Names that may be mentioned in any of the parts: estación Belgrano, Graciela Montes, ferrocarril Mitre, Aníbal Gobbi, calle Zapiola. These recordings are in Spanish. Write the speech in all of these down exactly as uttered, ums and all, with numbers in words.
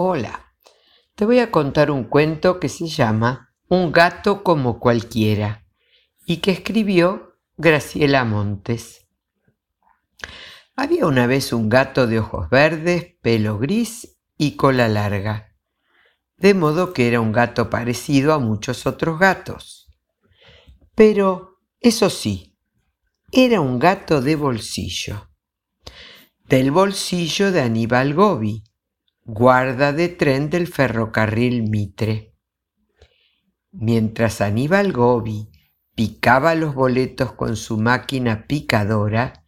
Hola, te voy a contar un cuento que se llama Un gato como cualquiera y que escribió Graciela Montes. Había una vez un gato de ojos verdes, pelo gris y cola larga, de modo que era un gato parecido a muchos otros gatos. Pero, eso sí, era un gato de bolsillo, del bolsillo de Aníbal Gobbi, guarda de tren del ferrocarril Mitre. Mientras Aníbal Gobbi picaba los boletos con su máquina picadora,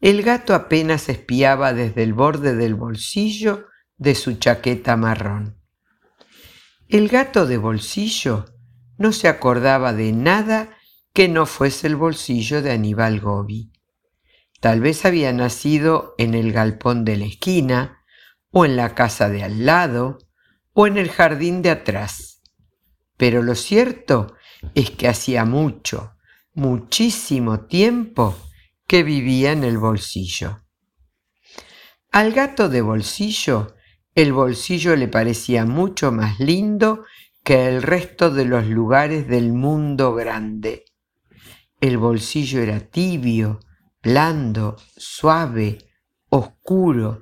el gato apenas espiaba desde el borde del bolsillo de su chaqueta marrón. El gato de bolsillo no se acordaba de nada que no fuese el bolsillo de Aníbal Gobbi. Tal vez había nacido en el galpón de la esquina, o en la casa de al lado, o en el jardín de atrás. Pero lo cierto es que hacía mucho, muchísimo tiempo que vivía en el bolsillo. Al gato de bolsillo, el bolsillo le parecía mucho más lindo que el resto de los lugares del mundo grande. El bolsillo era tibio, blando, suave, oscuro.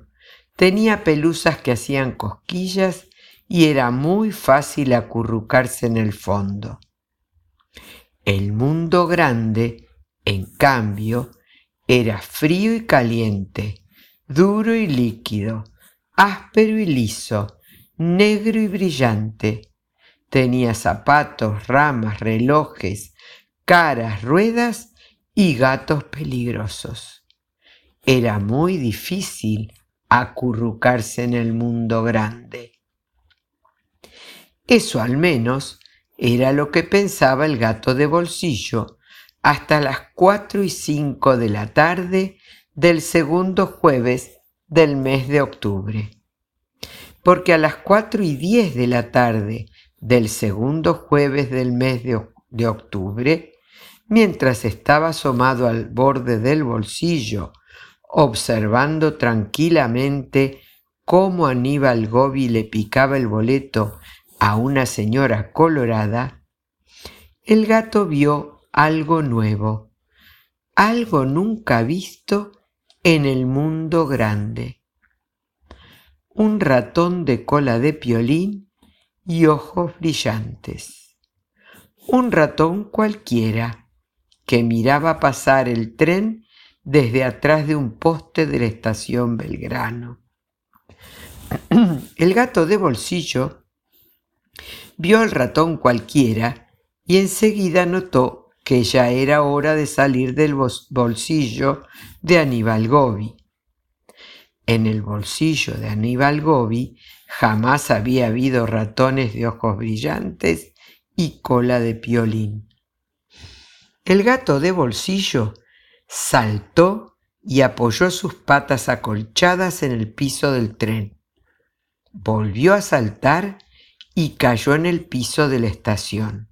Tenía pelusas que hacían cosquillas y era muy fácil acurrucarse en el fondo. El mundo grande, en cambio, era frío y caliente, duro y líquido, áspero y liso, negro y brillante. Tenía zapatos, ramas, relojes, caras, ruedas y gatos peligrosos. Era muy difícil acurrucarse en el mundo grande. Eso al menos era lo que pensaba el gato de bolsillo hasta las cuatro y cinco de la tarde del segundo jueves del mes de octubre. Porque a las cuatro y diez de la tarde del segundo jueves del mes de, de octubre, mientras estaba asomado al borde del bolsillo, observando tranquilamente cómo Aníbal Gobbi le picaba el boleto a una señora colorada, el gato vio algo nuevo, algo nunca visto en el mundo grande. Un ratón de cola de piolín y ojos brillantes. Un ratón cualquiera que miraba pasar el tren desde atrás de un poste de la estación Belgrano. El gato de bolsillo vio al ratón cualquiera y enseguida notó que ya era hora de salir del bolsillo de Aníbal Gobbi. En el bolsillo de Aníbal Gobbi jamás había habido ratones de ojos brillantes y cola de piolín. El gato de bolsillo saltó y apoyó sus patas acolchadas en el piso del tren. Volvió a saltar y cayó en el piso de la estación.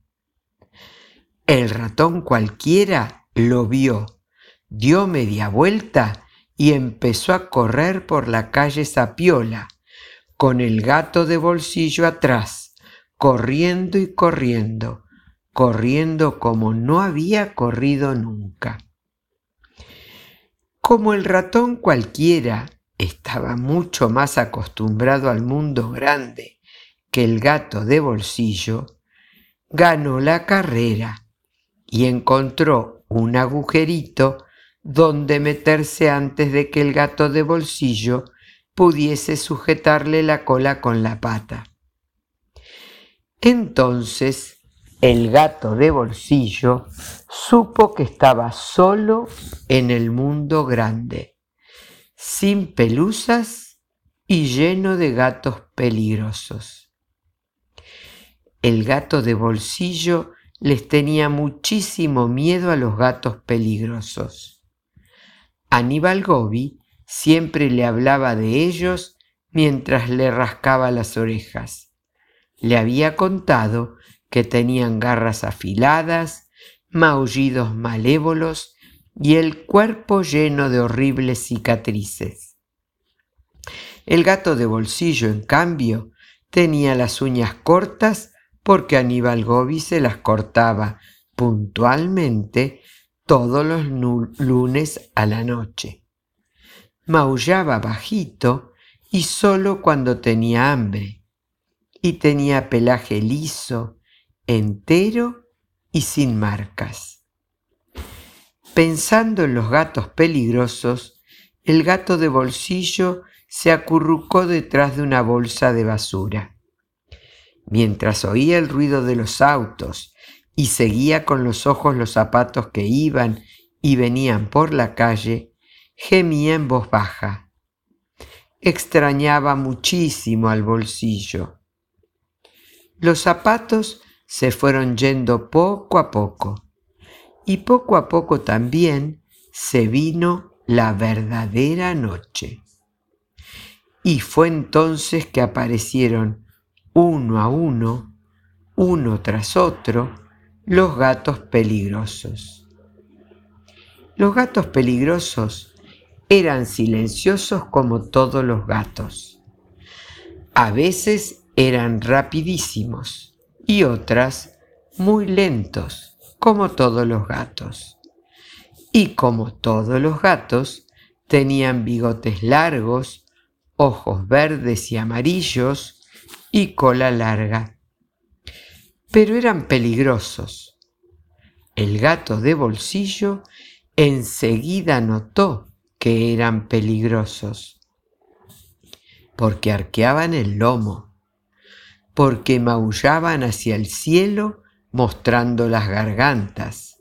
El ratón cualquiera lo vio, dio media vuelta y empezó a correr por la calle Zapiola, con el gato de bolsillo atrás, corriendo y corriendo, corriendo como no había corrido nunca. Como el ratón cualquiera estaba mucho más acostumbrado al mundo grande que el gato de bolsillo, ganó la carrera y encontró un agujerito donde meterse antes de que el gato de bolsillo pudiese sujetarle la cola con la pata. Entonces el gato de bolsillo supo que estaba solo en el mundo grande, sin pelusas y lleno de gatos peligrosos. El gato de bolsillo les tenía muchísimo miedo a los gatos peligrosos. Aníbal Gobbi siempre le hablaba de ellos mientras le rascaba las orejas. Le había contado que tenían garras afiladas, maullidos malévolos y el cuerpo lleno de horribles cicatrices. El gato de bolsillo, en cambio, tenía las uñas cortas porque Aníbal Gobbi se las cortaba puntualmente todos los lunes a la noche. Maullaba bajito y solo cuando tenía hambre, y tenía pelaje liso, entero y sin marcas. Pensando en los gatos peligrosos, el gato de bolsillo se acurrucó detrás de una bolsa de basura. Mientras oía el ruido de los autos y seguía con los ojos los zapatos que iban y venían por la calle, gemía en voz baja. Extrañaba muchísimo al bolsillo. Los zapatos se fueron yendo poco a poco, y poco a poco también se vino la verdadera noche. Y fue entonces que aparecieron uno a uno, uno tras otro, los gatos peligrosos. Los gatos peligrosos eran silenciosos como todos los gatos. A veces eran rapidísimos y otras muy lentos, como todos los gatos. Y como todos los gatos, tenían bigotes largos, ojos verdes y amarillos y cola larga. Pero eran peligrosos. El gato de bolsillo enseguida notó que eran peligrosos, porque arqueaban el lomo, porque maullaban hacia el cielo mostrando las gargantas,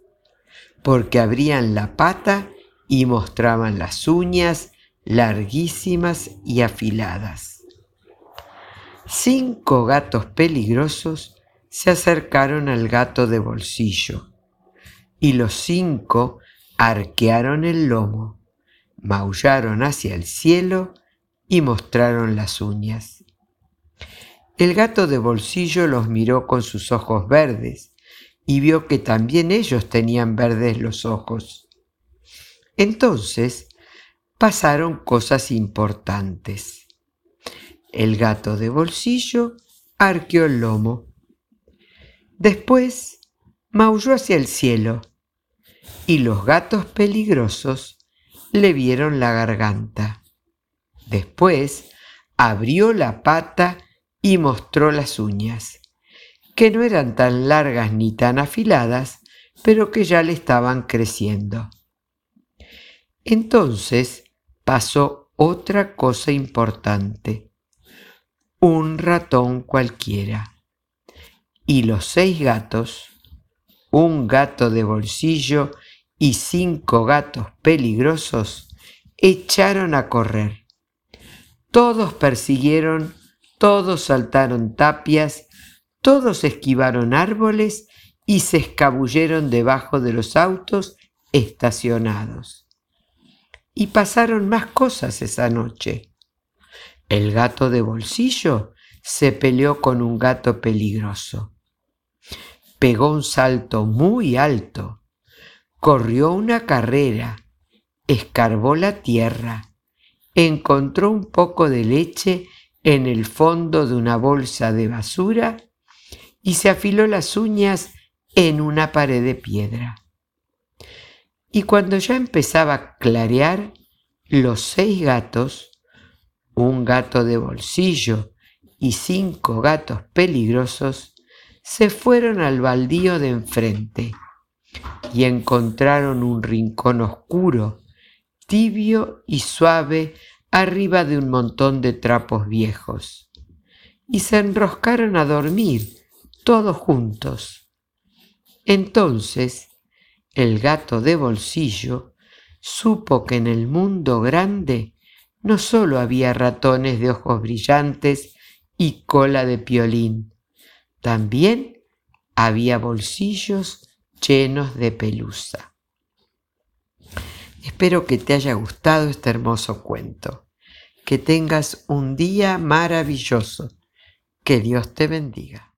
porque abrían la pata y mostraban las uñas larguísimas y afiladas. Cinco gatos peligrosos se acercaron al gato de bolsillo y los cinco arquearon el lomo, maullaron hacia el cielo y mostraron las uñas. El gato de bolsillo los miró con sus ojos verdes y vio que también ellos tenían verdes los ojos. Entonces pasaron cosas importantes. El gato de bolsillo arqueó el lomo. Después maulló hacia el cielo y los gatos peligrosos le vieron la garganta. Después abrió la pata y mostró las uñas, que no eran tan largas ni tan afiladas, pero que ya le estaban creciendo. Entonces pasó otra cosa importante. Un ratón cualquiera. Y los seis gatos, un gato de bolsillo y cinco gatos peligrosos, echaron a correr. Todos persiguieron, todos saltaron tapias, todos esquivaron árboles y se escabulleron debajo de los autos estacionados. Y pasaron más cosas esa noche. El gato de bolsillo se peleó con un gato peligroso. Pegó un salto muy alto, corrió una carrera, escarbó la tierra, encontró un poco de leche en el fondo de una bolsa de basura y se afiló las uñas en una pared de piedra. Y cuando ya empezaba a clarear, los seis gatos, un gato de bolsillo y cinco gatos peligrosos, se fueron al baldío de enfrente y encontraron un rincón oscuro, tibio y suave arriba de un montón de trapos viejos, y se enroscaron a dormir todos juntos. Entonces el gato de bolsillo supo que en el mundo grande no solo había ratones de ojos brillantes y cola de piolín, también había bolsillos llenos de pelusa. Espero que te haya gustado este hermoso cuento. Que tengas un día maravilloso. Que Dios te bendiga.